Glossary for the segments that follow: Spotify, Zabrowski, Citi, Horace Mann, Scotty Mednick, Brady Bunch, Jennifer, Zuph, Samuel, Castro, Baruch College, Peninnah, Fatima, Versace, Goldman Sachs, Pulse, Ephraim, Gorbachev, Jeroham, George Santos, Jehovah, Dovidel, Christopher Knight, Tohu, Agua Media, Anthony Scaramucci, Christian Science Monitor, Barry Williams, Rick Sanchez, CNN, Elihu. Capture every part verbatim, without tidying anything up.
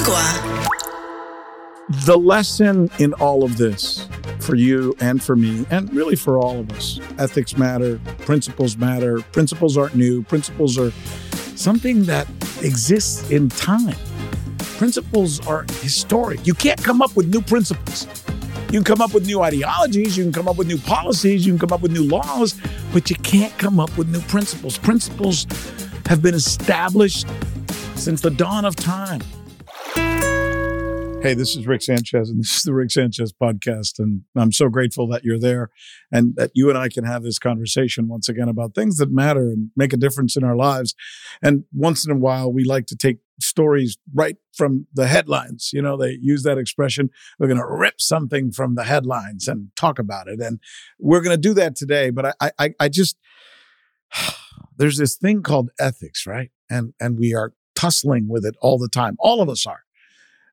Agua. The lesson in all of this for you and for me, and really for all of us, ethics matter, principles matter. Principles aren't new. Principles are something that exists in time. Principles are historic. You can't come up with new principles. You can come up with new ideologies. You can come up with new policies. You can come up with new laws, but you can't come up with new principles. Principles have been established since the dawn of time. Hey, this is Rick Sanchez, and this is the Rick Sanchez Podcast, and I'm so grateful that you're there and that you and I can have this conversation once again about things that matter and make a difference in our lives. And once in a while, we like to take stories right from the headlines. You know, they use that expression, we're going to rip something from the headlines and talk about it. And we're going to do that today, but I, I, I just, there's this thing called ethics, right? And, and we are tussling with it all the time. All of us are.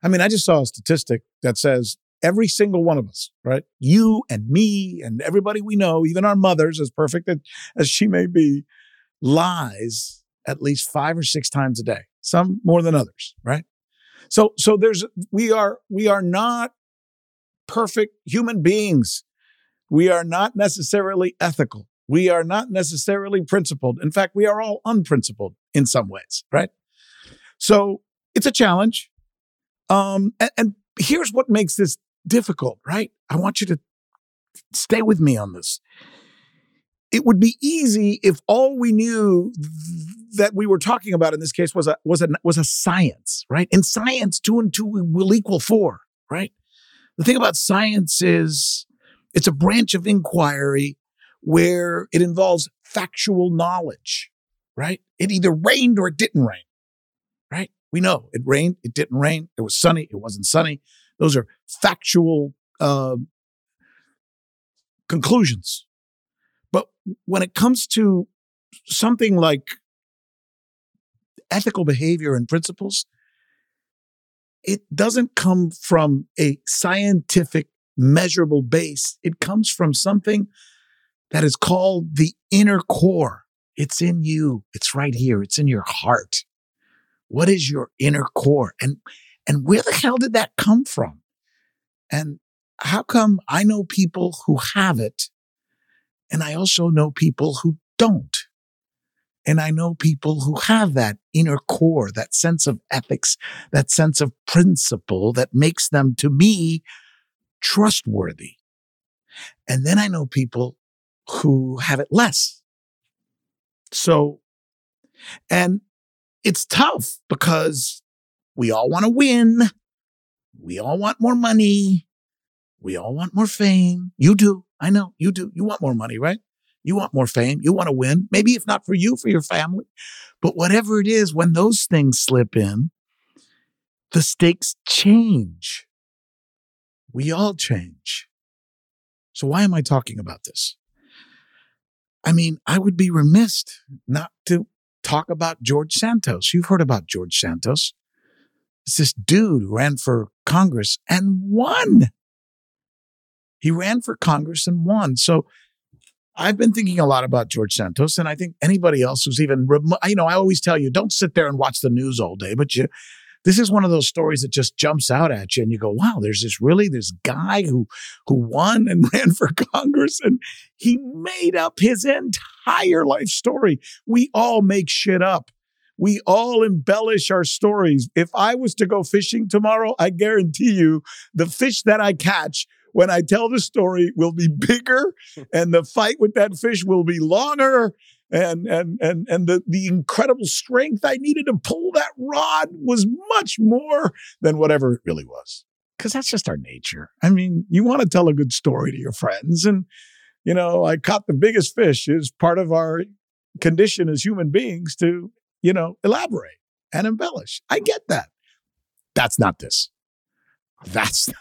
I mean, I just saw a statistic that says every single one of us, right? You and me and everybody we know, even our mothers, as perfect as she may be, lies at least five or six times a day, some more than others, right? So, so there's, we are, we are not perfect human beings. We are not necessarily ethical. We are not necessarily principled. In fact, we are all unprincipled in some ways, right? So it's a challenge. Um, and, and here's what makes this difficult, right? I want you to stay with me on this. It would be easy if all we knew th- that we were talking about in this case was a, was a, was a science, right? In science, two and two will equal four, right? The thing about science is it's a branch of inquiry where it involves factual knowledge, right? It either rained or it didn't rain, right? We know it rained, it didn't rain, it was sunny, it wasn't sunny. Those are factual uh, conclusions. But when it comes to something like ethical behavior and principles, it doesn't come from a scientific measurable base. It comes from something that is called the inner core. It's in you. It's right here. It's in your heart. What is your inner core? And and where the hell did that come from? And how come I know people who have it, and I also know people who don't? And I know people who have that inner core, that sense of ethics, that sense of principle that makes them, to me, trustworthy. And then I know people who have it less. So, and it's tough because we all want to win. We all want more money. We all want more fame. You do. I know you do. You want more money, right? You want more fame. You want to win. Maybe if not for you, for your family. But whatever it is, when those things slip in, the stakes change. We all change. So why am I talking about this? I mean, I would be remiss not to talk about George Santos. You've heard about George Santos. It's this dude who ran for Congress and won. He ran for Congress and won. So I've been thinking a lot about George Santos, and I think anybody else who's even, you know, I always tell you, don't sit there and watch the news all day, but you, this is one of those stories that just jumps out at you and you go, wow, there's this really, this guy who, who won and ran for Congress and he made up his entire life story. We all make shit up. We all embellish our stories. If I was to go fishing tomorrow, I guarantee you the fish that I catch when I tell the story will be bigger and the fight with that fish will be longer. And and and and the, the incredible strength I needed to pull that rod was much more than whatever it really was. Because that's just our nature. I mean, you want to tell a good story to your friends. And, you know, I caught the biggest fish is part of our condition as human beings to, you know, elaborate and embellish. I get that. That's not this. That's not.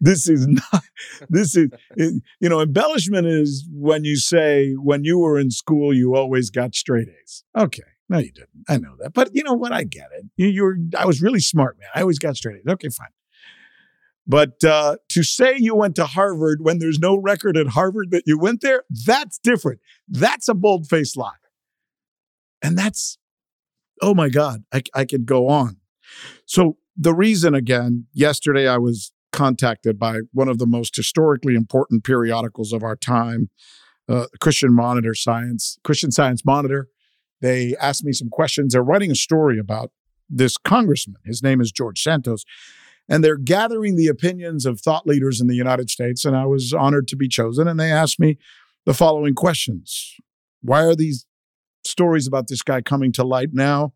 This is not, this is, you know, embellishment is when you say, when you were in school, you always got straight A's. Okay. No, you didn't. I know that. But you know what? I get it. You, you were, I was really smart, man. I always got straight A's. Okay, fine. But uh, to say you went to Harvard when there's no record at Harvard that you went there, that's different. That's a bold-faced lie. And that's, oh my God, I, I could go on. So The reason, again, yesterday I was contacted by one of the most historically important periodicals of our time, uh, Christian Monitor Science, Christian Science Monitor. They asked me some questions. They're writing a story about this congressman. His name is George Santos. And they're gathering the opinions of thought leaders in the United States. And I was honored to be chosen. And they asked me the following questions. Why are these stories about this guy coming to light now?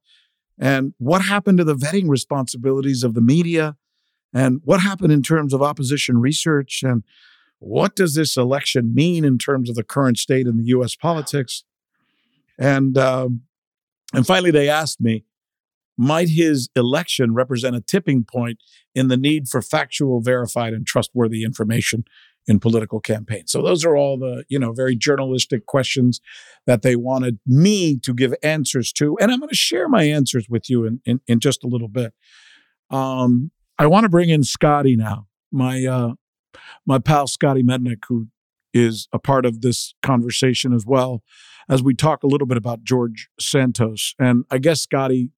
And what happened to the vetting responsibilities of the media? And what happened in terms of opposition research? And what does this election mean in terms of the current state in the U S politics? And um, and finally, they asked me, might his election represent a tipping point in the need for factual, verified, and trustworthy information in political campaigns? So those are all the, you know, very journalistic questions that they wanted me to give answers to. And I'm going to share my answers with you in, in, in just a little bit. Um, I want to bring in Scotty now, my uh, my pal Scotty Mednick, who is a part of this conversation as well, as we talk a little bit about George Santos. And I guess, Scotty,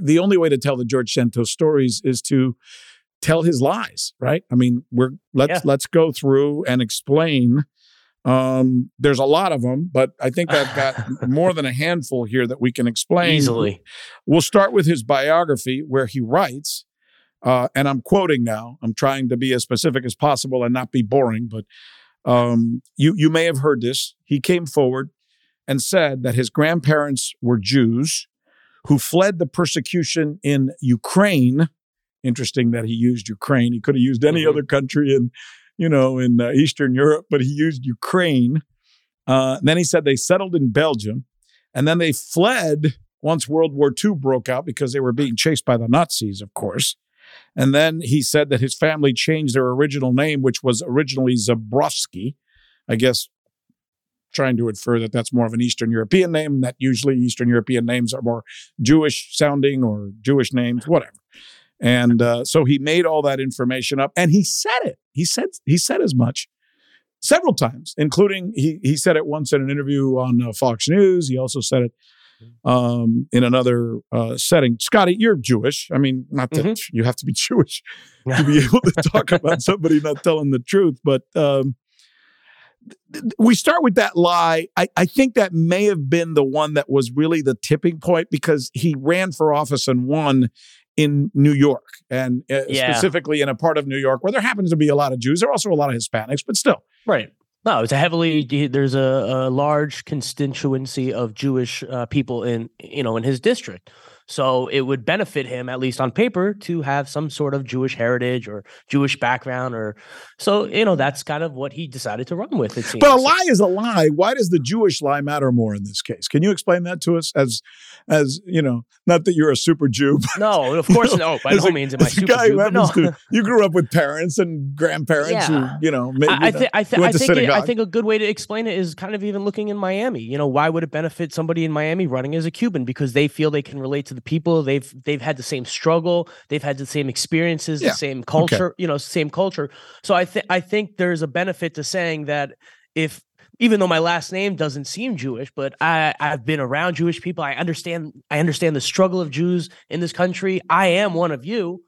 the only way to tell the George Santos stories is to tell his lies, right? I mean, we're let's yeah. let's go through and explain. Um, there's a lot of them, but I think I've got more than a handful here that we can explain. Easily. We'll start with his biography, where he writes, uh, and I'm quoting now. I'm trying to be as specific as possible and not be boring, but um, you you may have heard this. He came forward and said that his grandparents were Jews who fled the persecution in Ukraine. Interesting that he used Ukraine. He could have used any mm-hmm. other country in, you know, in uh, Eastern Europe, but he used Ukraine. Uh, and then he said they settled in Belgium, and then they fled once World War Two broke out because they were being chased by the Nazis, of course. And then he said that his family changed their original name, which was originally Zabrowski, I guess, trying to infer that that's more of an Eastern European name, that usually Eastern European names are more Jewish sounding or Jewish names, whatever. And uh, so he made all that information up, and he said it. He said he said as much several times, including he he said it once in an interview on uh, Fox News. He also said it um, in another uh, setting. Scotty, you're Jewish. I mean, not that mm-hmm. you have to be Jewish to be able to talk about somebody not telling the truth, but um, we start with that lie. I, I think that may have been the one that was really the tipping point, because he ran for office and won in New York, and uh, yeah. specifically in a part of New York where there happens to be a lot of Jews. There are also a lot of Hispanics, but still. Right. No, it's a heavily, there's a, a large constituency of Jewish uh, people in, you know, in his district. So it would benefit him, at least on paper, to have some sort of Jewish heritage or Jewish background, or so, you know, that's kind of what he decided to run with, it seems. But a lie is a lie. Why does the Jewish lie matter more in this case? Can you explain that to us? As, as you know, not that you're a super Jew. But, no, of course, you know, no. By no a, means am I super guy Jew. Who no. to, you grew up with parents and grandparents yeah. who, you know, maybe I, I, th- I, th- went I to think synagogue. It, I think a good way to explain it is kind of even looking in Miami. You know, why would it benefit somebody in Miami running as a Cuban? Because they feel they can relate to the people. They've they've had the same struggle, they've had the same experiences, yeah. the same culture, okay. you know, same culture. So I think I think there's a benefit to saying that, if even though my last name doesn't seem Jewish, but I I've been around Jewish people, I understand I understand the struggle of Jews in this country. I am one of you.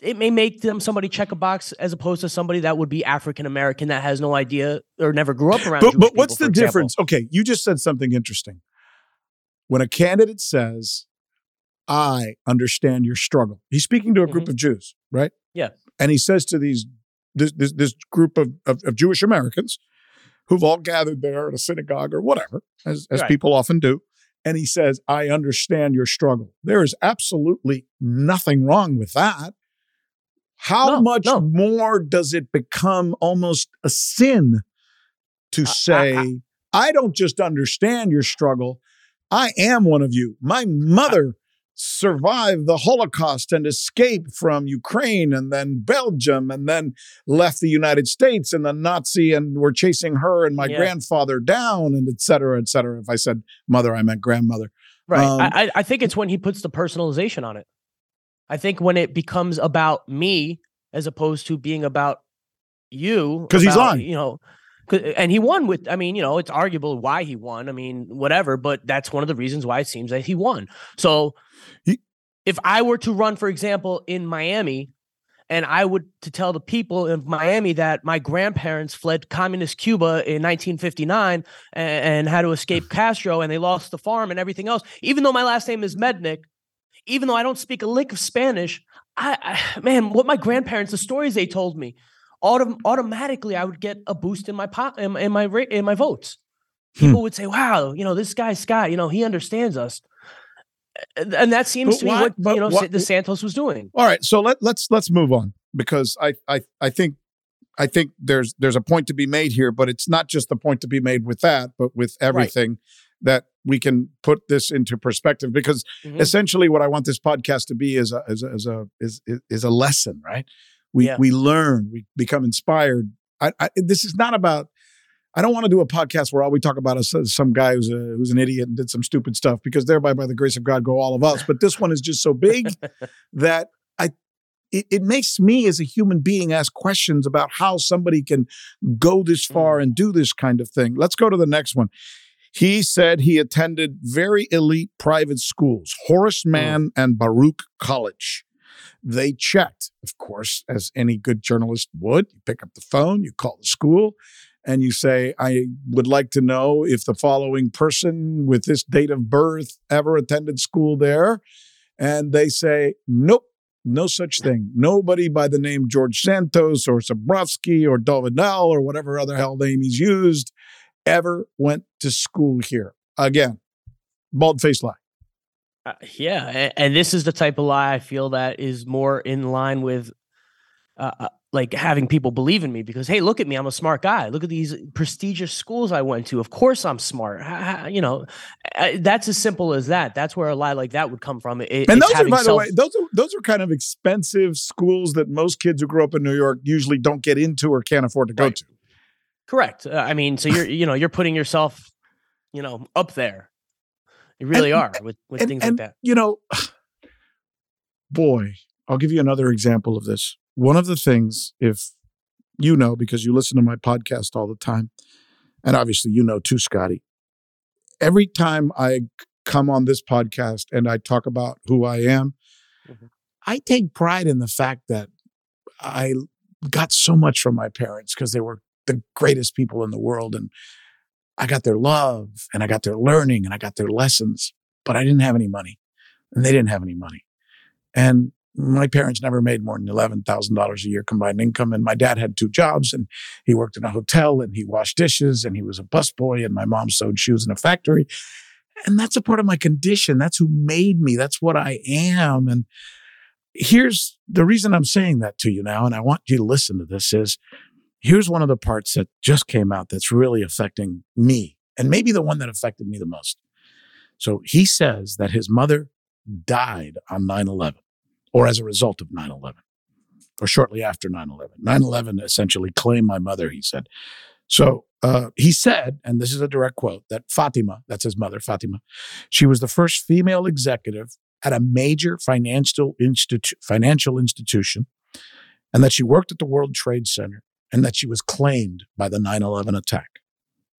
It may make them somebody check a box, as opposed to somebody that would be African American that has no idea or never grew up around. But, Jewish but what's people, the difference? Example. Okay, you just said something interesting. When a candidate says, I understand your struggle. He's speaking to a group mm-hmm. of Jews, right? Yeah. And he says to these this this, this group of, of, of Jewish Americans who've all gathered there at a synagogue or whatever, as, as right. people often do, and he says, I understand your struggle. There is absolutely nothing wrong with that. How no, much no. more does it become almost a sin to uh, say, uh, uh, I don't just understand your struggle, I am one of you. My mother... Uh, survived the Holocaust and escaped from Ukraine and then Belgium and then left the United States and the Nazi and were chasing her and my yeah. grandfather down, and et cetera, et cetera. If I said mother, I meant grandmother. Right. Um, I, I think it's when he puts the personalization on it. I think when it becomes about me as opposed to being about you. Because he's lying. You know, and he won with, I mean, you know, it's arguable why he won. I mean, whatever, but that's one of the reasons why it seems that he won. So he, if I were to run, for example, in Miami, and I would to tell the people in Miami that my grandparents fled communist Cuba in nineteen fifty-nine and, and had to escape Castro, and they lost the farm and everything else, even though my last name is Mednick, even though I don't speak a lick of Spanish, I, I man, what my grandparents, the stories they told me, autom- automatically I would get a boost in my po- in, in my in my votes. People hmm. would say, "Wow, you know, this guy Scott, you know, he understands us." And that seems but to be why, what you know what, the Santos was doing. All right, so let, let's let's move on, because I, I I think I think there's there's a point to be made here, but it's not just the point to be made with that, but with everything, right, that we can put this into perspective. Because mm-hmm. essentially, what I want this podcast to be is a is a is a, is, is a lesson, right? We yeah. we learn, we become inspired. I, I this is not about. I don't want to do a podcast where all we talk about is some guy who's a, who's an idiot and did some stupid stuff, because thereby, by the grace of God, go all of us. But this one is just so big that I it, it makes me as a human being ask questions about how somebody can go this far and do this kind of thing. Let's go to the next one. He said he attended very elite private schools, Horace Mann and Baruch College. They checked, of course, as any good journalist would. You pick up the phone, you call the school, and you say, I would like to know if the following person with this date of birth ever attended school there. And they say, nope, no such thing. Nobody by the name George Santos or Zabrowski or Dovidel or whatever other hell name he's used ever went to school here. Again, bald-faced lie. Uh, yeah, and, and this is the type of lie I feel that is more in line with uh, – like having people believe in me, because, hey, look at me, I'm a smart guy. Look at these prestigious schools I went to. Of course I'm smart. I, I, you know, I, that's as simple as that. That's where a lie like that would come from. It, and those are, by self- the way, those are, those are kind of expensive schools that most kids who grow up in New York usually don't get into or can't afford to go right. to. Correct. Uh, I mean, so you're, you know, you're putting yourself, you know, up there. You really and, are with, with and, things and, like that. You know, boy, I'll give you another example of this. One of the things, if you know, because you listen to my podcast all the time, and obviously you know too, Scotty, every time I come on this podcast and I talk about who I am, mm-hmm. I take pride in the fact that I got so much from my parents, because they were the greatest people in the world, and I got their love, and I got their learning, and I got their lessons, but I didn't have any money, and they didn't have any money. And my parents never made more than eleven thousand dollars a year combined income. And my dad had two jobs, and he worked in a hotel, and he washed dishes, and he was a busboy, and my mom sewed shoes in a factory. And that's a part of my condition. That's who made me. That's what I am. And here's the reason I'm saying that to you now, and I want you to listen to this, is here's one of the parts that just came out that's really affecting me, and maybe the one that affected me the most. So he says that his mother died on nine eleven. Or as a result of nine eleven, or shortly after nine eleven. nine eleven essentially claimed my mother, he said. So uh, he said, and this is a direct quote, that Fatima, that's his mother, Fatima, she was the first female executive at a major financial, institu- financial institution, and that she worked at the World Trade Center, and that she was claimed by the nine eleven attack.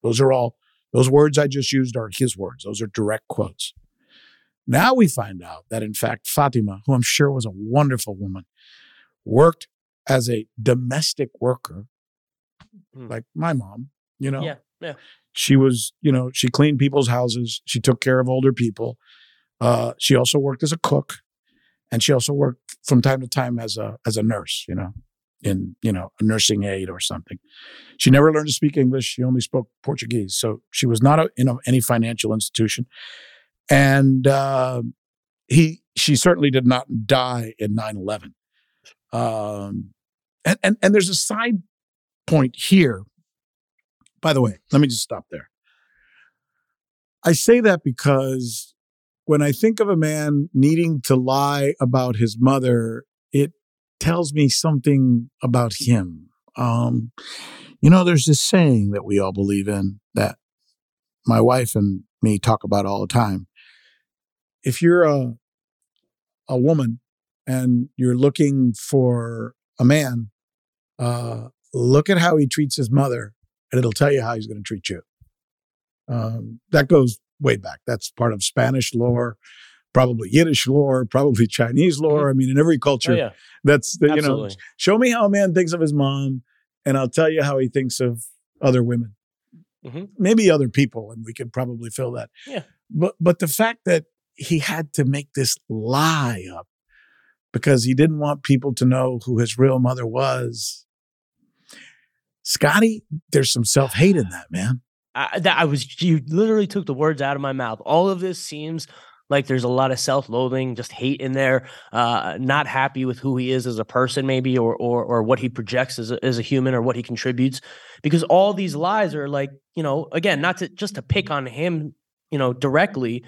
Those are all, those words I just used are his words. Those are direct quotes. Now we find out that, in fact, Fatima, who I'm sure was a wonderful woman, worked as a domestic worker, mm. like my mom, you know? Yeah, yeah. She was, you know, she cleaned people's houses. She took care of older people. Uh, she also worked as a cook, and she also worked from time to time as a as a nurse, you know, in, you know, a nursing aide or something. She never learned to speak English. She only spoke Portuguese. So she was not a, in a, any financial institution. And uh, he, she certainly did not die in nine eleven. Um, and, and, and there's a side point here. By the way, let me just stop there. I say that because when I think of a man needing to lie about his mother, it tells me something about him. Um, you know, there's this saying that we all believe in, that my wife and me talk about all the time. If you're a a woman and you're looking for a man, uh, look at how he treats his mother, and it'll tell you how he's going to treat you. Um, that goes way back. That's part of Spanish lore. probably Yiddish lore, probably Chinese lore. Mm-hmm. I mean, in every culture, oh, yeah. that's, the, you know, show me how a man thinks of his mom and I'll tell you how he thinks of other women, mm-hmm. maybe other people. And we could probably fill that. Yeah. But, but the fact that he had to make this lie up because he didn't want people to know who his real mother was. Scotty, there's some self-hate in that, man. I, that I was, you literally took the words out of my mouth. All of this seems like there's a lot of self-loathing, just hate in there, uh, not happy with who he is as a person, maybe, or or or what he projects as a, as a human, or what he contributes, because all these lies are like, you know, again, not to just to pick on him, you know, directly.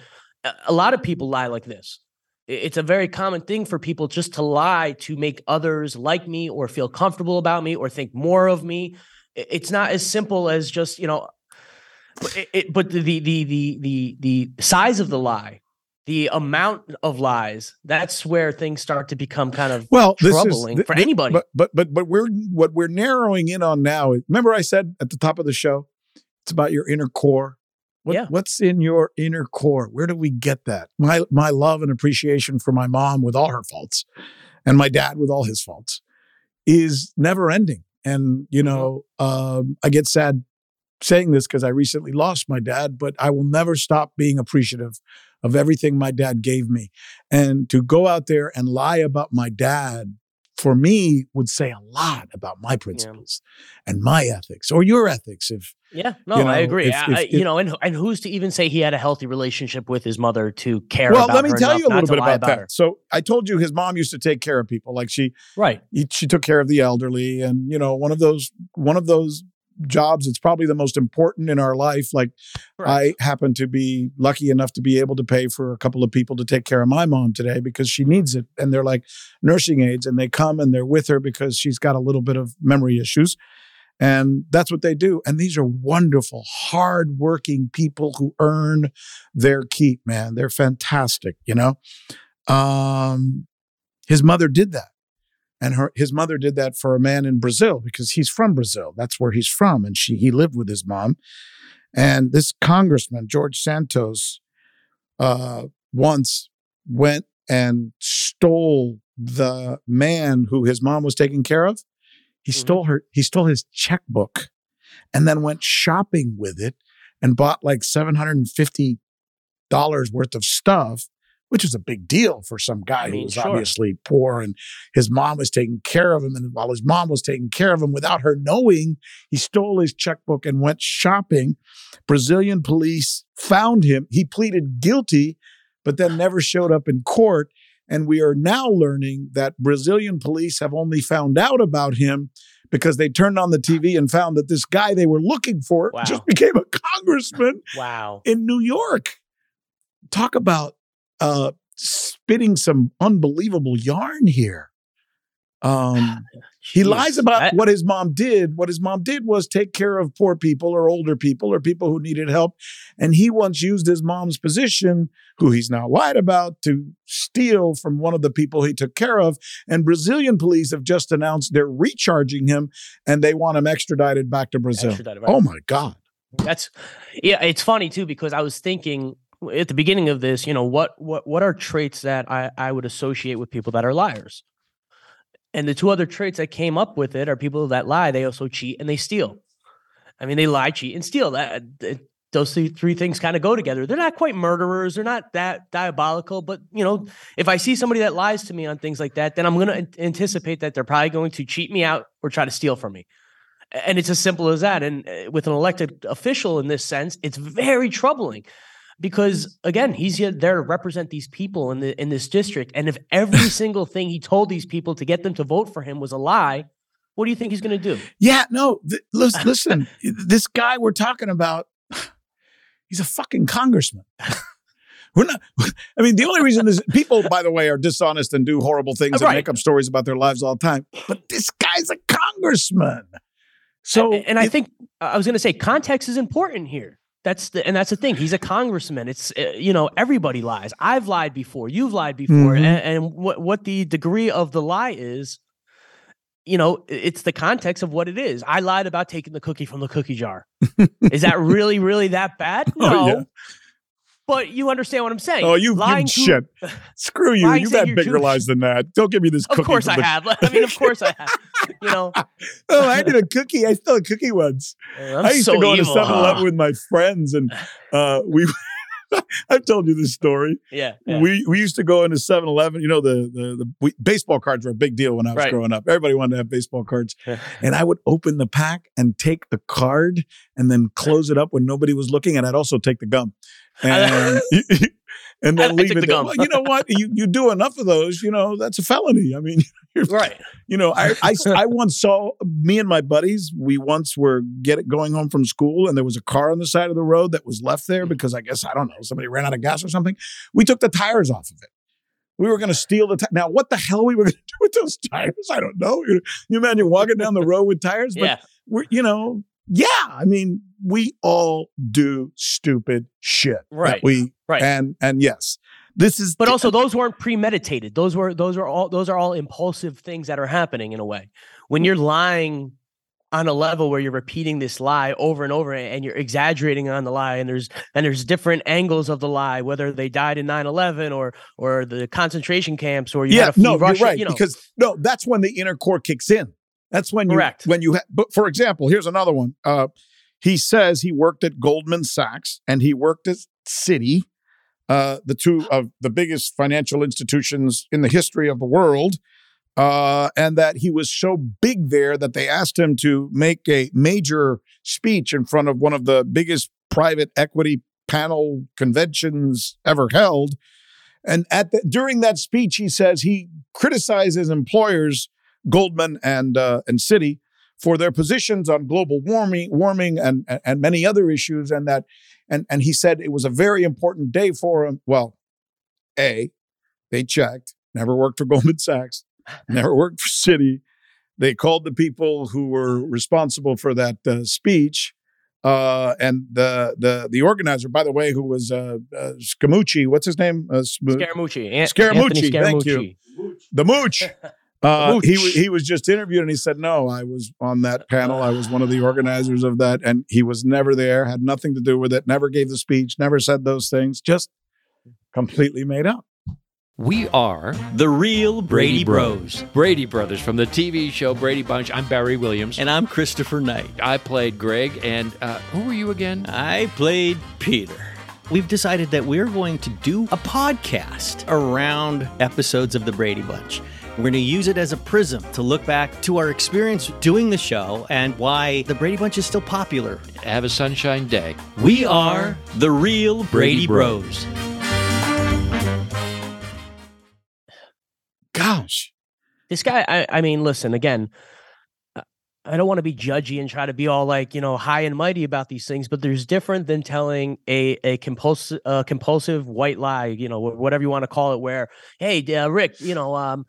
A lot of people lie like this. It's a very common thing for people just to lie to make others like me or feel comfortable about me or think more of me. It's not as simple as just, you know, it, it, but the, the, the, the, the size of the lie, the amount of lies, that's where things start to become kind of well, troubling this is, for this, anybody. But, but, but, but we're, what we're narrowing in on now is, remember I said at the top of the show, it's about your inner core. What, yeah. What's in your inner core? Where do we get that? My my love and appreciation for my mom with all her faults and my dad with all his faults is never ending. And, you know, mm-hmm. um, I get sad saying this because I recently lost my dad, but I will never stop being appreciative of everything my dad gave me. And to go out there and lie about my dad, for me, would say a lot about my principles yeah. and my ethics, or your ethics. If yeah, no, you know, I agree. If, I, if, I, you if, know, and and who's to even say he had a healthy relationship with his mother to care? Well, about let me her tell you a little bit about, about that. Her. So I told you his mom used to take care of people, like she right. He, she took care of the elderly, and you know, one of those one of those jobs. It's probably the most important in our life. Like right. I happen to be lucky enough to be able to pay for a couple of people to take care of my mom today because she needs it. And they're like nursing aides, and they come and they're with her because she's got a little bit of memory issues. And that's what they do. And these are wonderful, hardworking people who earn their keep, man. They're fantastic. You know, um, his mother did that. And her, his mother did that for a man in Brazil because he's from Brazil. That's where he's from. And she, he lived with his mom. And this congressman, George Santos, uh, once went and stole the man who his mom was taking care of. He mm-hmm. stole her. He stole his checkbook and then went shopping with it and bought like seven hundred fifty dollars worth of stuff, which was a big deal for some guy I mean, who was sure. obviously poor, and his mom was taking care of him. And while his mom was taking care of him without her knowing, he stole his checkbook and went shopping. Brazilian police found him. He pleaded guilty, but then never showed up in court. And we are now learning that Brazilian police have only found out about him because they turned on the T V and found that this guy they were looking for wow. just became a congressman wow. in New York. Talk about Uh, spitting some unbelievable yarn here. Um, he lies about what his mom did. What his mom did was take care of poor people or older people or people who needed help. And he once used his mom's position, who he's now lied about, to steal from one of the people he took care of. And Brazilian police have just announced they're recharging him and they want him extradited back to Brazil. Extradited. Oh my God. That's yeah. It's funny too, because I was thinking at the beginning of this, you know, what what what are traits that I, I would associate with people that are liars? And the two other traits I came up with it are people that lie, they also cheat and they steal. I mean, they lie, cheat, and steal. That it, those three, three things kind of go together. They're not quite murderers. They're not that diabolical. But, you know, if I see somebody that lies to me on things like that, then I'm going to an- anticipate that they're probably going to cheat me out or try to steal from me. And it's as simple as that. And with an elected official in this sense, it's very troubling. Because again, he's there to represent these people in the in this district, and if every single thing he told these people to get them to vote for him was a lie, what do you think he's going to do? Yeah, no, th- listen, listen this guy we're talking about, he's a fucking congressman. We're not. I mean, the only reason is people, by the way, are dishonest and do horrible things right. and make up stories about their lives all the time. But this guy's a congressman. So, and, and I it, think I was going to say context is important here. That's the, and that's the thing. He's a congressman. It's, you know, everybody lies. I've lied before. You've lied before. Mm-hmm. And, and what, what the degree of the lie is, you know, it's the context of what it is. I lied about taking the cookie from the cookie jar. Is that really, really that bad? No. Oh, yeah. But you understand what I'm saying. Oh, you, lying you to, shit. Screw you. You've had bigger Jewish. lies than that. Don't give me this cookie. Of course I the- have. I mean, of course I have. You know. Oh, I did a cookie. I stole a cookie once. Oh, I used so to go evil, on a seven eleven huh? with my friends, and uh, we... I've told you this story. Yeah, yeah. We we used to go into seven eleven. You know, the the, the we, baseball cards were a big deal when I was right. growing up. Everybody wanted to have baseball cards. And I would open the pack and take the card and then close it up when nobody was looking. And I'd also take the gum. And, and then I, leave I it. The gum. Well, you know what? You you do enough of those, you know, that's a felony. I mean, you're, right. You know, I, I, I once saw, me and my buddies, we once were get, going home from school, and there was a car on the side of the road that was left there because I guess, I don't know, somebody ran out of gas or something. We took the tires off of it. We were going to steal the tires. Now, what the hell we were going to do with those tires? I don't know. You, you imagine walking down the road with tires? But, yeah. we're, you know, yeah. I mean, we all do stupid shit. Right. We, right. And, and yes. This is, but also those weren't premeditated. Those were, those are all, those are all impulsive things that are happening in a way. When you're lying on a level where you're repeating this lie over and over, and you're exaggerating on the lie, and there's, and there's different angles of the lie, whether they died in nine eleven or, or the concentration camps, or you yeah, had a few no, Russian, you're right, you know. Because no, that's when the inner core kicks in. That's when you, Correct. when you, ha- but for example, here's another one. Uh, he says he worked at Goldman Sachs and he worked at Citi. Uh, the two of the biggest financial institutions in the history of the world, uh, and that he was so big there that they asked him to make a major speech in front of one of the biggest private equity panel conventions ever held. And at the, during that speech, he says he criticizes employers, Goldman and uh, and Citi, for their positions on global warming, warming, and and many other issues, and that, and and he said it was a very important day for him. Well, A, they checked. Never worked for Goldman Sachs. Never worked for Citi. They called the people who were responsible for that uh, speech, uh, and the the the organizer, by the way, who was uh, uh, Scaramucci. What's his name? Uh, Scaramucci. An- Scaramucci. Scaramucci. Thank you. Mooch. The Mooch. Uh, he he was just interviewed and he said, no, I was on that panel. I was one of the organizers of that. And he was never there, had nothing to do with it, never gave the speech, never said those things, just completely made up. We are the real Brady, Brady Bros. Bros. Brady Brothers from the T V show Brady Bunch. I'm Barry Williams. And I'm Christopher Knight. I played Greg. And uh, who were you again? I played Peter. We've decided that we're going to do a podcast around episodes of the Brady Bunch. We're going to use it as a prism to look back to our experience doing the show and why the Brady Bunch is still popular. Have a sunshine day. We are the real Brady, Brady Bros. Gosh. This guy, I, I mean, listen, again, I don't want to be judgy and try to be all like, you know, high and mighty about these things, but there's different than telling a a compulsive uh, compulsive white lie, you know, whatever you want to call it, where, hey, uh, Rick, you know, um,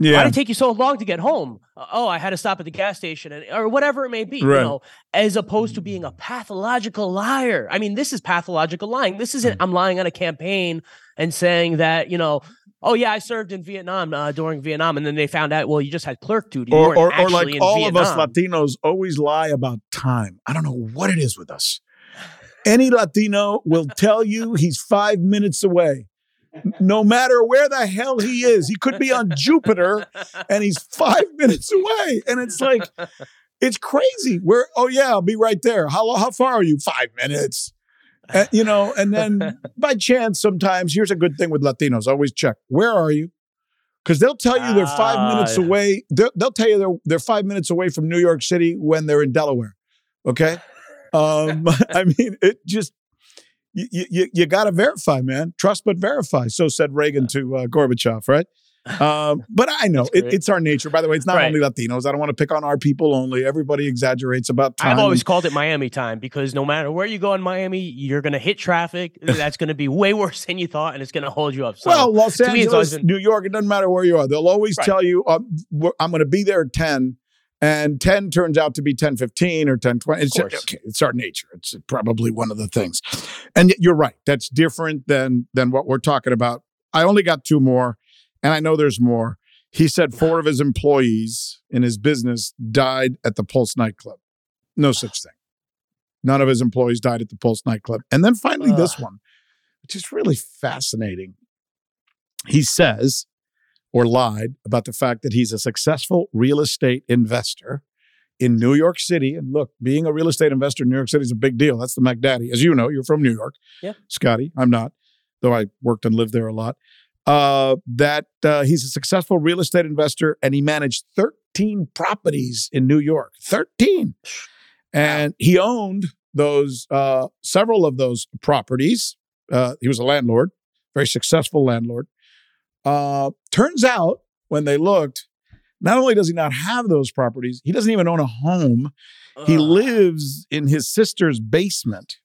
yeah. why did it take you so long to get home? Oh, I had to stop at the gas station, and, or whatever it may be, right. you know, as opposed to being a pathological liar. I mean, this is pathological lying. This isn't I'm lying on a campaign and saying that, you know, oh, yeah, I served in Vietnam uh, during Vietnam. And then they found out, well, you just had clerk duty. You or, or, or like all Vietnam. Of us Latinos always lie about time. I don't know what it is with us. Any Latino will tell you he's five minutes away. No matter where the hell he is, he could be on Jupiter and he's five minutes away. And it's like, it's crazy. We're, oh, yeah, I'll be right there. How, how far are you? Five minutes. Uh, you know, and then by chance, sometimes, here's a good thing with Latinos. Always check. Where are you? Because they'll tell you they're five uh, minutes yeah. away. They're, they'll tell you they're, they're five minutes away from New York City when they're in Delaware. Okay? Um, I mean, it just, you, you, you got to verify, man. Trust but verify. So said Reagan yeah. to uh, Gorbachev, right? Um, but I know it, it's our nature. By the way, it's not right. only Latinos. I don't want to pick on our people only. Everybody exaggerates about time. I've always called it Miami time because no matter where you go in Miami, you're going to hit traffic. That's going to be way worse than you thought, and it's going to hold you up. So, well, Los Angeles, been, New York, it doesn't matter where you are. They'll always right. tell you, um, I'm going to be there at ten, and ten turns out to be ten fifteen or ten twenty. It's, okay, it's our nature. It's probably one of the things. And you're right. That's different than than what we're talking about. I only got two more. And I know there's more. He said four of his employees in his business died at the Pulse nightclub. No such thing. None of his employees died at the Pulse nightclub. And then finally uh. this one. which is really fascinating. He says, or lied, about the fact that he's a successful real estate investor in New York City. And look, being a real estate investor in New York City is a big deal. That's the MacDaddy. As you know, you're from New York. Yeah. Scotty, I'm not, though I worked and lived there a lot. Uh, that uh, he's a successful real estate investor and he managed thirteen properties in New York. thirteen. And he owned those, uh, several of those properties. Uh, he was a landlord, very successful landlord. Uh, turns out, when they looked, not only does he not have those properties, he doesn't even own a home. Uh. He lives in his sister's basement.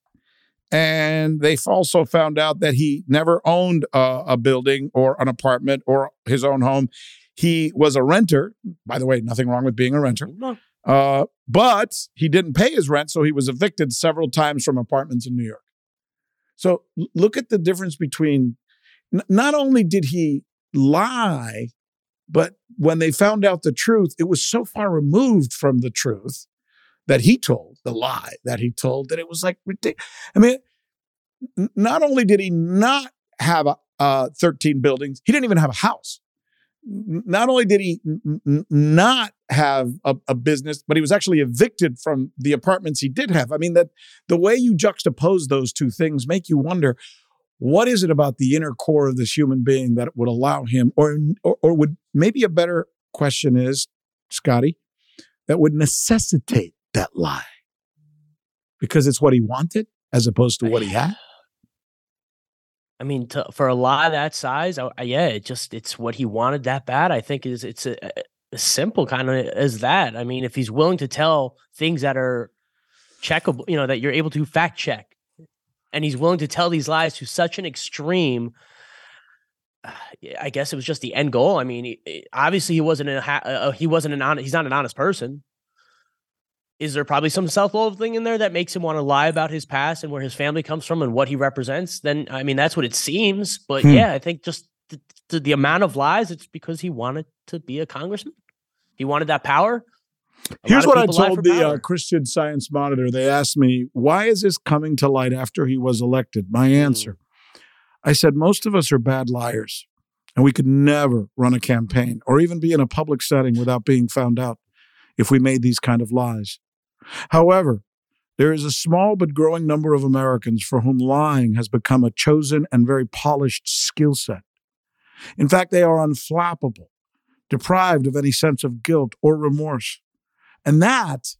And they also found out that he never owned uh, a building or an apartment or his own home. He was a renter. By the way, nothing wrong with being a renter. No. Uh, but he didn't pay his rent, so he was evicted several times from apartments in New York. So look at the difference between, n- not only did he lie, but when they found out the truth, it was so far removed from the truth that he told, the lie that he told, that it was like ridiculous. I mean, not only did he not have a, uh, thirteen buildings, he didn't even have a house. Not only did he n- not have a, a business, but he was actually evicted from the apartments he did have. I mean, that the way you juxtapose those two things make you wonder, what is it about the inner core of this human being that would allow him, or, or, or would, maybe a better question is, Scotty, that would necessitate that lie, because it's what he wanted as opposed to what he had. I mean, to, for a lie that size, I, I, yeah, it just, it's what he wanted that bad. I think is it's a, a simple kind of as that. I mean, if he's willing to tell things that are checkable, you know, that you're able to fact check, and he's willing to tell these lies to such an extreme, I guess it was just the end goal. I mean, he, obviously he wasn't a, uh, he wasn't an honest, he's not an honest person. Is there probably some self-love thing in there that makes him want to lie about his past and where his family comes from and what he represents? Then, I mean, that's what it seems. But hmm. yeah, I think just the, the, the amount of lies, it's because he wanted to be a congressman. He wanted that power. A Here's what I told the uh, Christian Science Monitor. They asked me, why is this coming to light after he was elected? My answer, I said, most of us are bad liars, and we could never run a campaign or even be in a public setting without being found out if we made these kind of lies. However, there is a small but growing number of Americans for whom lying has become a chosen and very polished skill set. In fact, they are unflappable, deprived of any sense of guilt or remorse. And that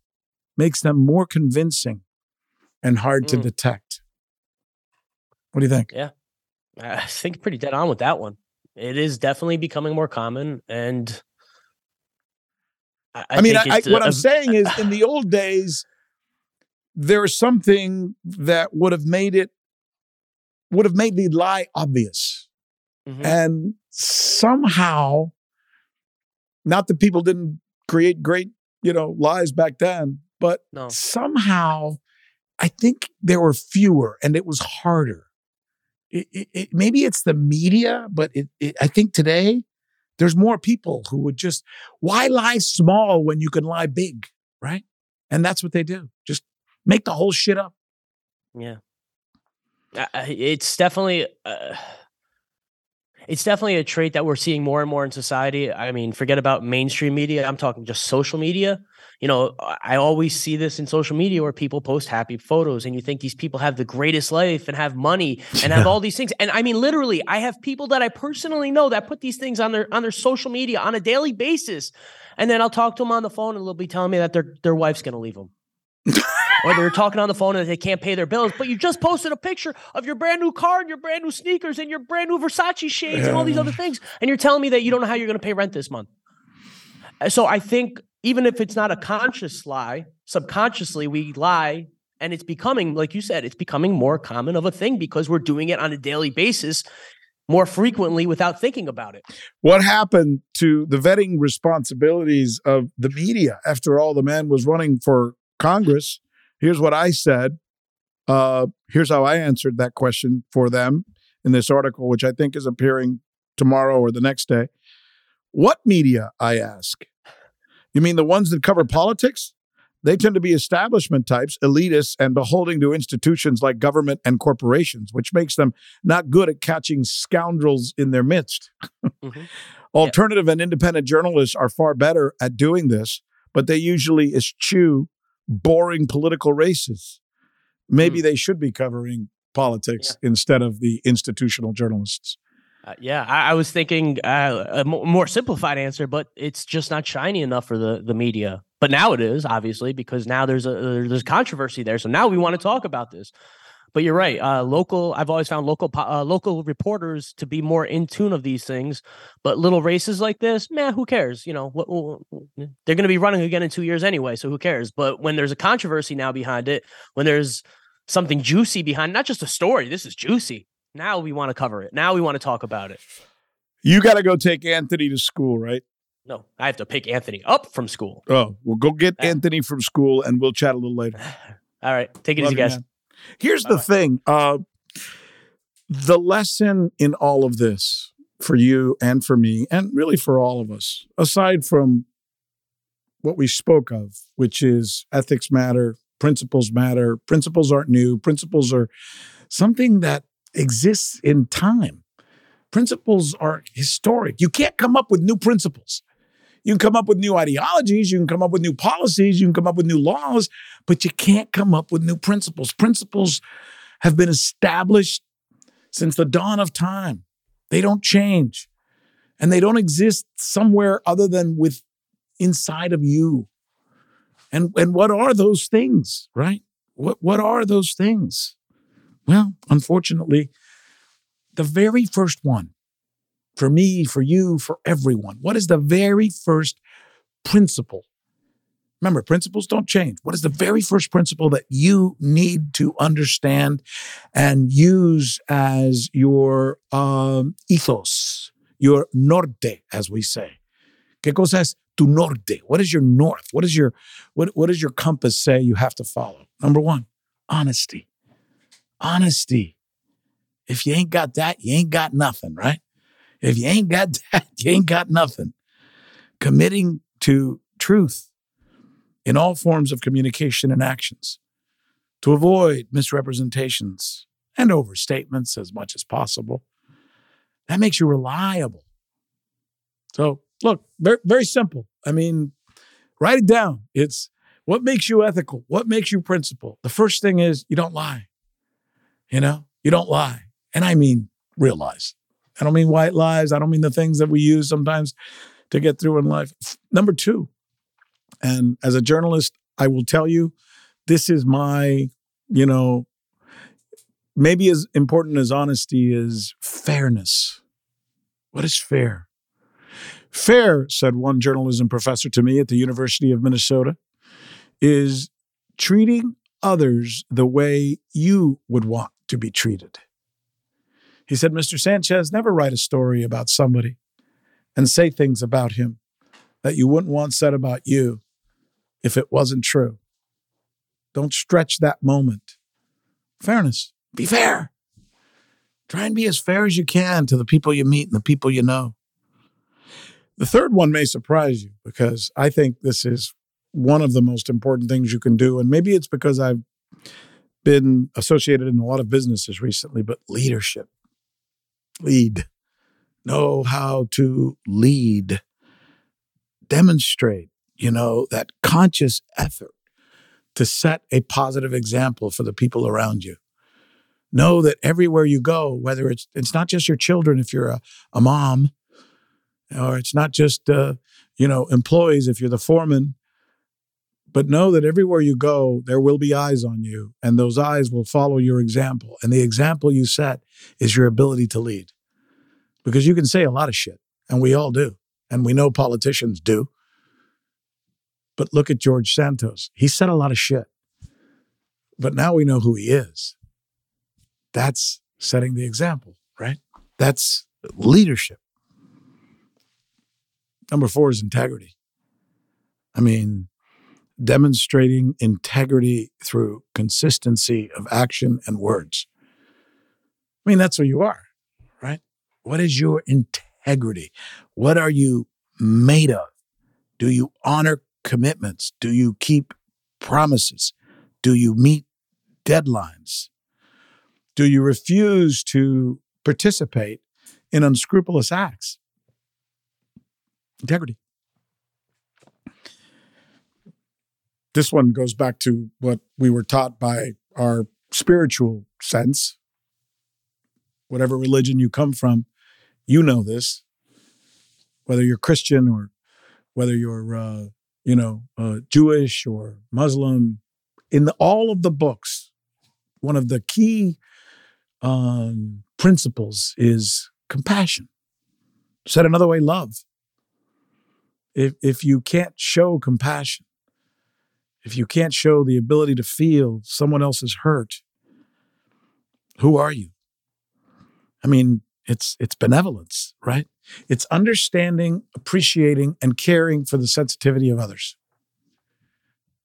makes them more convincing and hard mm. to detect. What do you think? Yeah, I think pretty dead on with that one. It is definitely becoming more common, and I, I mean, I, I, what uh, I'm saying is, in the old days, there was something that would have made it, would have made the lie obvious. Mm-hmm. And somehow, not that people didn't create great, you know, lies back then, but no. somehow, I think there were fewer and it was harder. It, it, it, maybe it's the media, but it, it, I think today, there's more people who would just, why lie small when you can lie big, right? And that's what they do. Just make the whole shit up. Yeah. Uh, it's definitely, uh, it's definitely a trait that we're seeing more and more in society. I mean, forget about mainstream media. I'm talking just social media. You know, I always see this in social media where people post happy photos and you think these people have the greatest life and have money and yeah. have all these things. And I mean, literally, I have people that I personally know that put these things on their on their social media on a daily basis. And then I'll talk to them on the phone and they'll be telling me that their, their wife's going to leave them. Or they're talking on the phone and they can't pay their bills, but you just posted a picture of your brand new car and your brand new sneakers and your brand new Versace shades yeah. and all these other things. And you're telling me that you don't know how you're going to pay rent this month. So I think even if it's not a conscious lie, subconsciously we lie, and it's becoming, like you said, it's becoming more common of a thing because we're doing it on a daily basis more frequently without thinking about it. What happened to the vetting responsibilities of the media? After all, the man was running for Congress. Here's what I said. Uh, here's how I answered that question for them in this article, which I think is appearing tomorrow or the next day. What media, I ask? You mean the ones that cover politics? They tend to be establishment types, elitists, and beholden to institutions like government and corporations, which makes them not good at catching scoundrels in their midst. Mm-hmm. Alternative yeah. and independent journalists are far better at doing this, but they usually eschew boring political races. Maybe mm. they should be covering politics yeah. instead of the institutional journalists. Uh, yeah, I, I was thinking uh, a m- more simplified answer, but it's just not shiny enough for the, the media. But now it is, obviously, because now there's a there's controversy there. So now we want to talk about this. But you're right. Uh, local, I've always found local uh, local reporters to be more in tune of these things. But little races like this, man, who cares? You know, what, what, what, they're going to be running again in two years anyway, so who cares? But when there's a controversy now behind it, when there's something juicy behind, not just a story. This is juicy. Now we want to cover it. Now we want to talk about it. You got to go take Anthony to school, right? No, I have to pick Anthony up from school. Oh, well, go get uh, Anthony from school and we'll chat a little later. All right. Take it Love easy, guys. Man. Here's all the right. thing. Uh, the lesson in all of this for you and for me, and really for all of us, aside from what we spoke of, which is ethics matter, principles matter. Principles aren't new. Principles are something that exists in time. Principles are historic. You can't come up with new principles. You can come up with new ideologies. You can come up with new policies. You can come up with new laws, but you can't come up with new principles. Principles have been established since the dawn of time. They don't change, and they don't exist somewhere other than with inside of you. And and what are those things, right? What what are those things? Well, unfortunately, the very first one, for me, for you, for everyone, what is the very first principle? Remember, principles don't change. What is the very first principle that you need to understand and use as your um, ethos, your norte, as we say? ¿Qué cosa es tu norte? What is your north? What is your what, what does your compass say you have to follow? Number one, honesty. Honesty. If you ain't got that, you ain't got nothing, right? If you ain't got that, you ain't got nothing. Committing to truth in all forms of communication and actions, to avoid misrepresentations and overstatements as much as possible. That makes you reliable. So, look, very, very simple. I mean, write it down. It's what makes you ethical? What makes you principled? The first thing is you don't lie. You know, you don't lie. And I mean real lies. I don't mean white lies. I don't mean the things that we use sometimes to get through in life. Number two, and as a journalist, I will tell you, this is my, you know, maybe as important as honesty is fairness. What is fair? Fair, said one journalism professor to me at the University of Minnesota, is treating others the way you would want to be treated. He said, Mister Sanchez, never write a story about somebody and say things about him that you wouldn't want said about you if it wasn't true. Don't stretch that moment. Fairness. Be fair. Try and be as fair as you can to the people you meet and the people you know. The third one may surprise you because I think this is one of the most important things you can do. And maybe it's because I've been associated in a lot of businesses recently, but leadership. Lead. Know how to lead. Demonstrate, you know, that conscious effort to set a positive example for the people around you. Know that everywhere you go, whether it's, it's not just your children, if you're a, a mom, or it's not just, uh, you know, employees, if you're the foreman, but know that everywhere you go, there will be eyes on you, and those eyes will follow your example. And the example you set is your ability to lead. Because you can say a lot of shit, and we all do, and we know politicians do. But look at George Santos. He said a lot of shit, but now we know who he is. That's setting the example, right? That's leadership. Number four is integrity. I mean, demonstrating integrity through consistency of action and words. I mean, that's who you are, right? What is your integrity? What are you made of? Do you honor commitments? Do you keep promises? Do you meet deadlines? Do you refuse to participate in unscrupulous acts? Integrity. This one goes back to what we were taught by our spiritual sense. Whatever religion you come from, you know this. Whether you're Christian or whether you're, uh, you know, uh, Jewish or Muslim, in the, all of the books, one of the key um, principles is compassion. Said another way, love. If if you can't show compassion, if you can't show the ability to feel someone else's hurt, who are you? I mean, it's it's benevolence, right? It's understanding, appreciating, and caring for the sensitivity of others.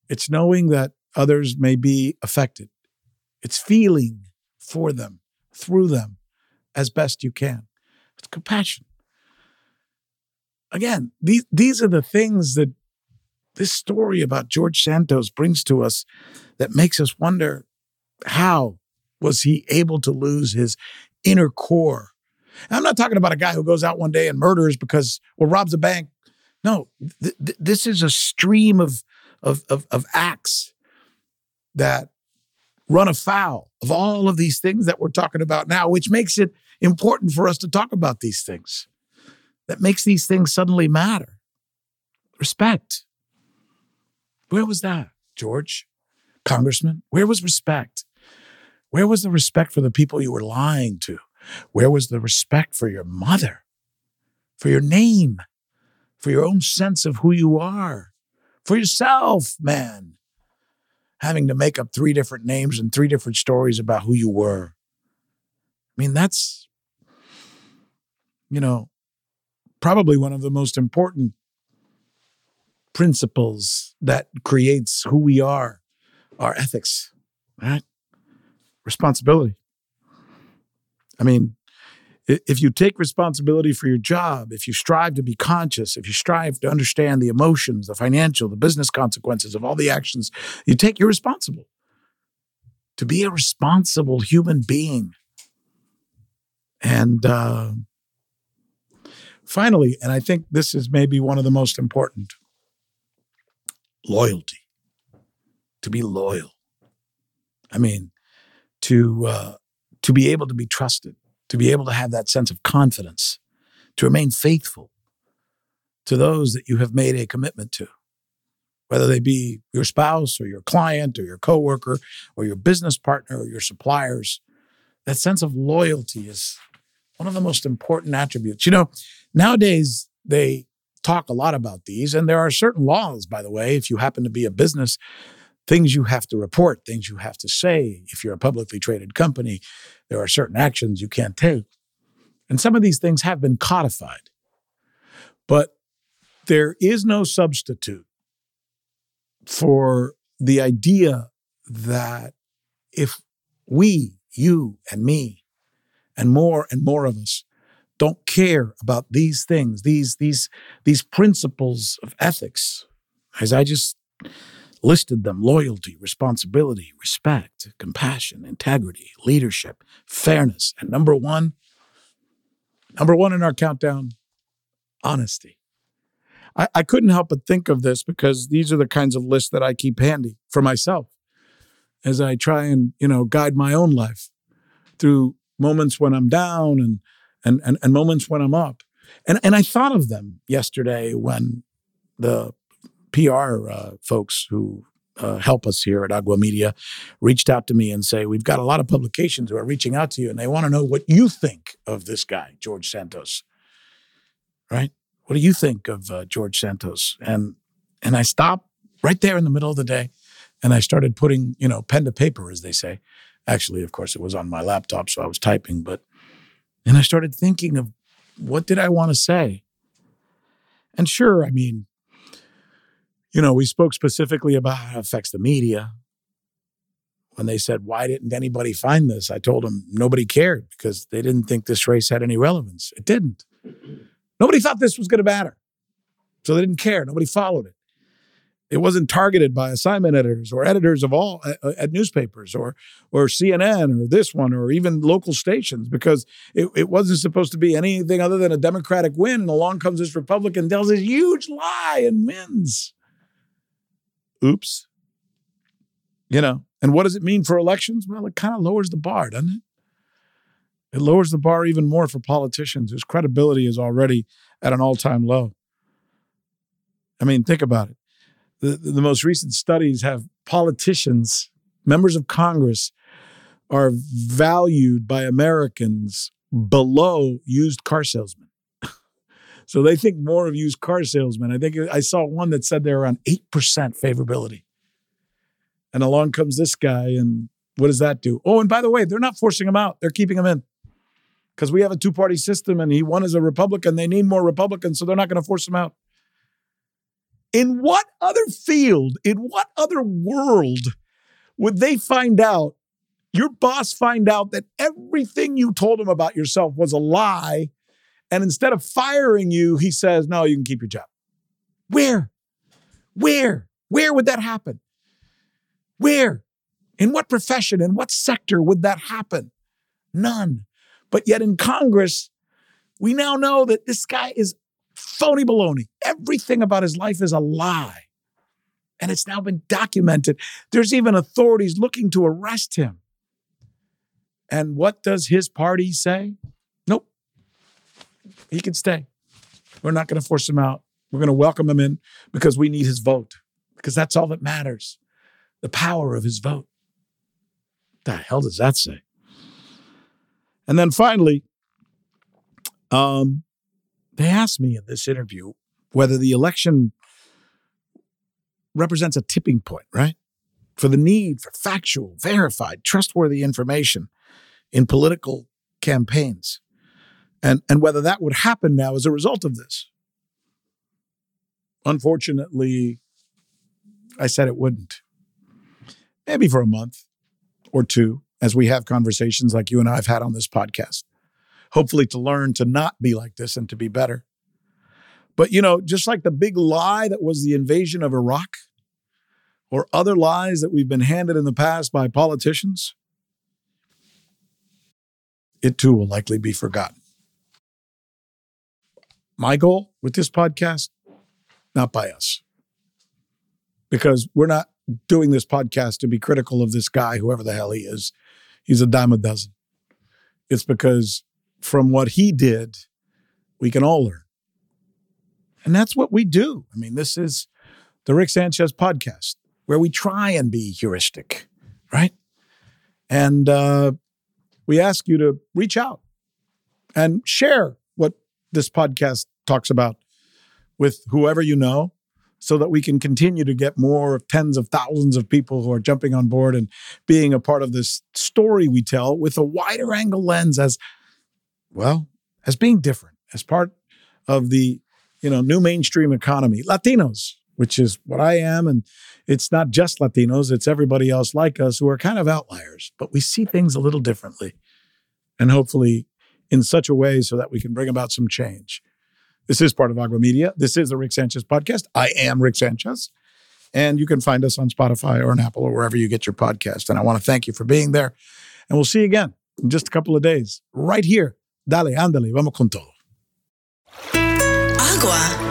It's knowing that others may be affected. It's feeling for them, through them, as best you can. It's compassion. Again, these these are the things that this story about George Santos brings to us that makes us wonder, how was he able to lose his inner core? And I'm not talking about a guy who goes out one day and murders because, or robs a bank. No, th- th- this is a stream of, of, of, of acts that run afoul of all of these things that we're talking about now, which makes it important for us to talk about these things. That makes these things suddenly matter. Respect. Where was that, George? Congressman, where was respect? Where was the respect for the people you were lying to? Where was the respect for your mother? For your name? For your own sense of who you are? For yourself, man. Having to make up three different names and three different stories about who you were. I mean, that's, you know, probably one of the most important principles that creates who we are, our ethics, right? Responsibility. I mean, if you take responsibility for your job, if you strive to be conscious, if you strive to understand the emotions, the financial, the business consequences of all the actions you take, you're responsible. To be a responsible human being. And, uh, Finally, and I think this is maybe one of the most important, loyalty. To be loyal. I mean, to uh, to be able to be trusted, to be able to have that sense of confidence, to remain faithful to those that you have made a commitment to, whether they be your spouse or your client or your coworker or your business partner or your suppliers. That sense of loyalty is one of the most important attributes. You know, nowadays they talk a lot about these, and there are certain laws, by the way, if you happen to be a business, things you have to report, things you have to say. If you're a publicly traded company, there are certain actions you can't take. And some of these things have been codified. But there is no substitute for the idea that if we, you and me, and more and more of us don't care about these things, these these these principles of ethics, as I just listed them: loyalty, responsibility, respect, compassion, integrity, leadership, fairness, and number one, number one in our countdown, honesty. I, I couldn't help but think of this because these are the kinds of lists that I keep handy for myself as I try and, you know, guide my own life through moments when I'm down and, and and and moments when I'm up. And and I thought of them yesterday when the P R uh, folks who uh, help us here at Agua Media reached out to me and say, we've got a lot of publications who are reaching out to you and they want to know what you think of this guy, George Santos, right? What do you think of uh, George Santos? And and I stopped right there in the middle of the day and I started putting, you know, pen to paper, as they say. Actually, of course, it was on my laptop, so I was typing. But and I started thinking of what did I want to say? And sure, I mean, you know, we spoke specifically about how it affects the media. When they said, why didn't anybody find this? I told them nobody cared because they didn't think this race had any relevance. It didn't. Nobody thought this was going to matter. So they didn't care. Nobody followed it. It wasn't targeted by assignment editors or editors of all uh, at newspapers or or C N N or this one or even local stations, because it, it wasn't supposed to be anything other than a Democratic win. And along comes this Republican, tells this huge lie and wins. Oops. You know, and what does it mean for elections? Well, it kind of lowers the bar, doesn't it? It lowers the bar even more for politicians whose credibility is already at an all-time low. I mean, think about it. The, the most recent studies have politicians, members of Congress, are valued by Americans below used car salesmen. So they think more of used car salesmen. I think I saw one that said they're around eight percent favorability. And along comes this guy, and what does that do? Oh, and by the way, they're not forcing him out. They're keeping him in. Because we have a two-party system and he won as a Republican. They need more Republicans, so they're not going to force him out. In what other field, in what other world would they find out, your boss find out that everything you told him about yourself was a lie, and instead of firing you, he says, no, you can keep your job? Where? Where? Where would that happen? Where? In what profession, in what sector would that happen? None. But yet in Congress, we now know that this guy is phony baloney. Everything about his life is a lie. And it's now been documented. There's even authorities looking to arrest him. And what does his party say? Nope. He can stay. We're not going to force him out. We're going to welcome him in because we need his vote. Because that's all that matters. The power of his vote. What the hell does that say? And then finally, um, they asked me in this interview whether the election represents a tipping point, right? For the need for factual, verified, trustworthy information in political campaigns. And, and whether that would happen now as a result of this. Unfortunately, I said it wouldn't. Maybe for a month or two, as we have conversations like you and I have had on this podcast, hopefully to learn to not be like this and to be better. But, you know, just like the big lie that was the invasion of Iraq or other lies that we've been handed in the past by politicians, it too will likely be forgotten. My goal with this podcast, not by us, because we're not doing this podcast to be critical of this guy, whoever the hell he is. He's a dime a dozen. It's because from what he did, we can all learn. And that's what we do. I mean, this is the Rick Sanchez podcast, where we try and be heuristic, right? And uh, we ask you to reach out and share what this podcast talks about with whoever you know, so that we can continue to get more tens of thousands of people who are jumping on board and being a part of this story we tell with a wider angle lens as, well, as being different, as part of the, you know, new mainstream economy. Latinos, which is what I am, and it's not just Latinos, it's everybody else like us who are kind of outliers, but we see things a little differently and hopefully in such a way so that we can bring about some change. This is part of Agua Media. This is the Rick Sanchez podcast. I am Rick Sanchez. And you can find us on Spotify or on Apple or wherever you get your podcast. And I want to thank you for being there. And we'll see you again in just a couple of days right here. Dale, ándale, vamos con todo. Agua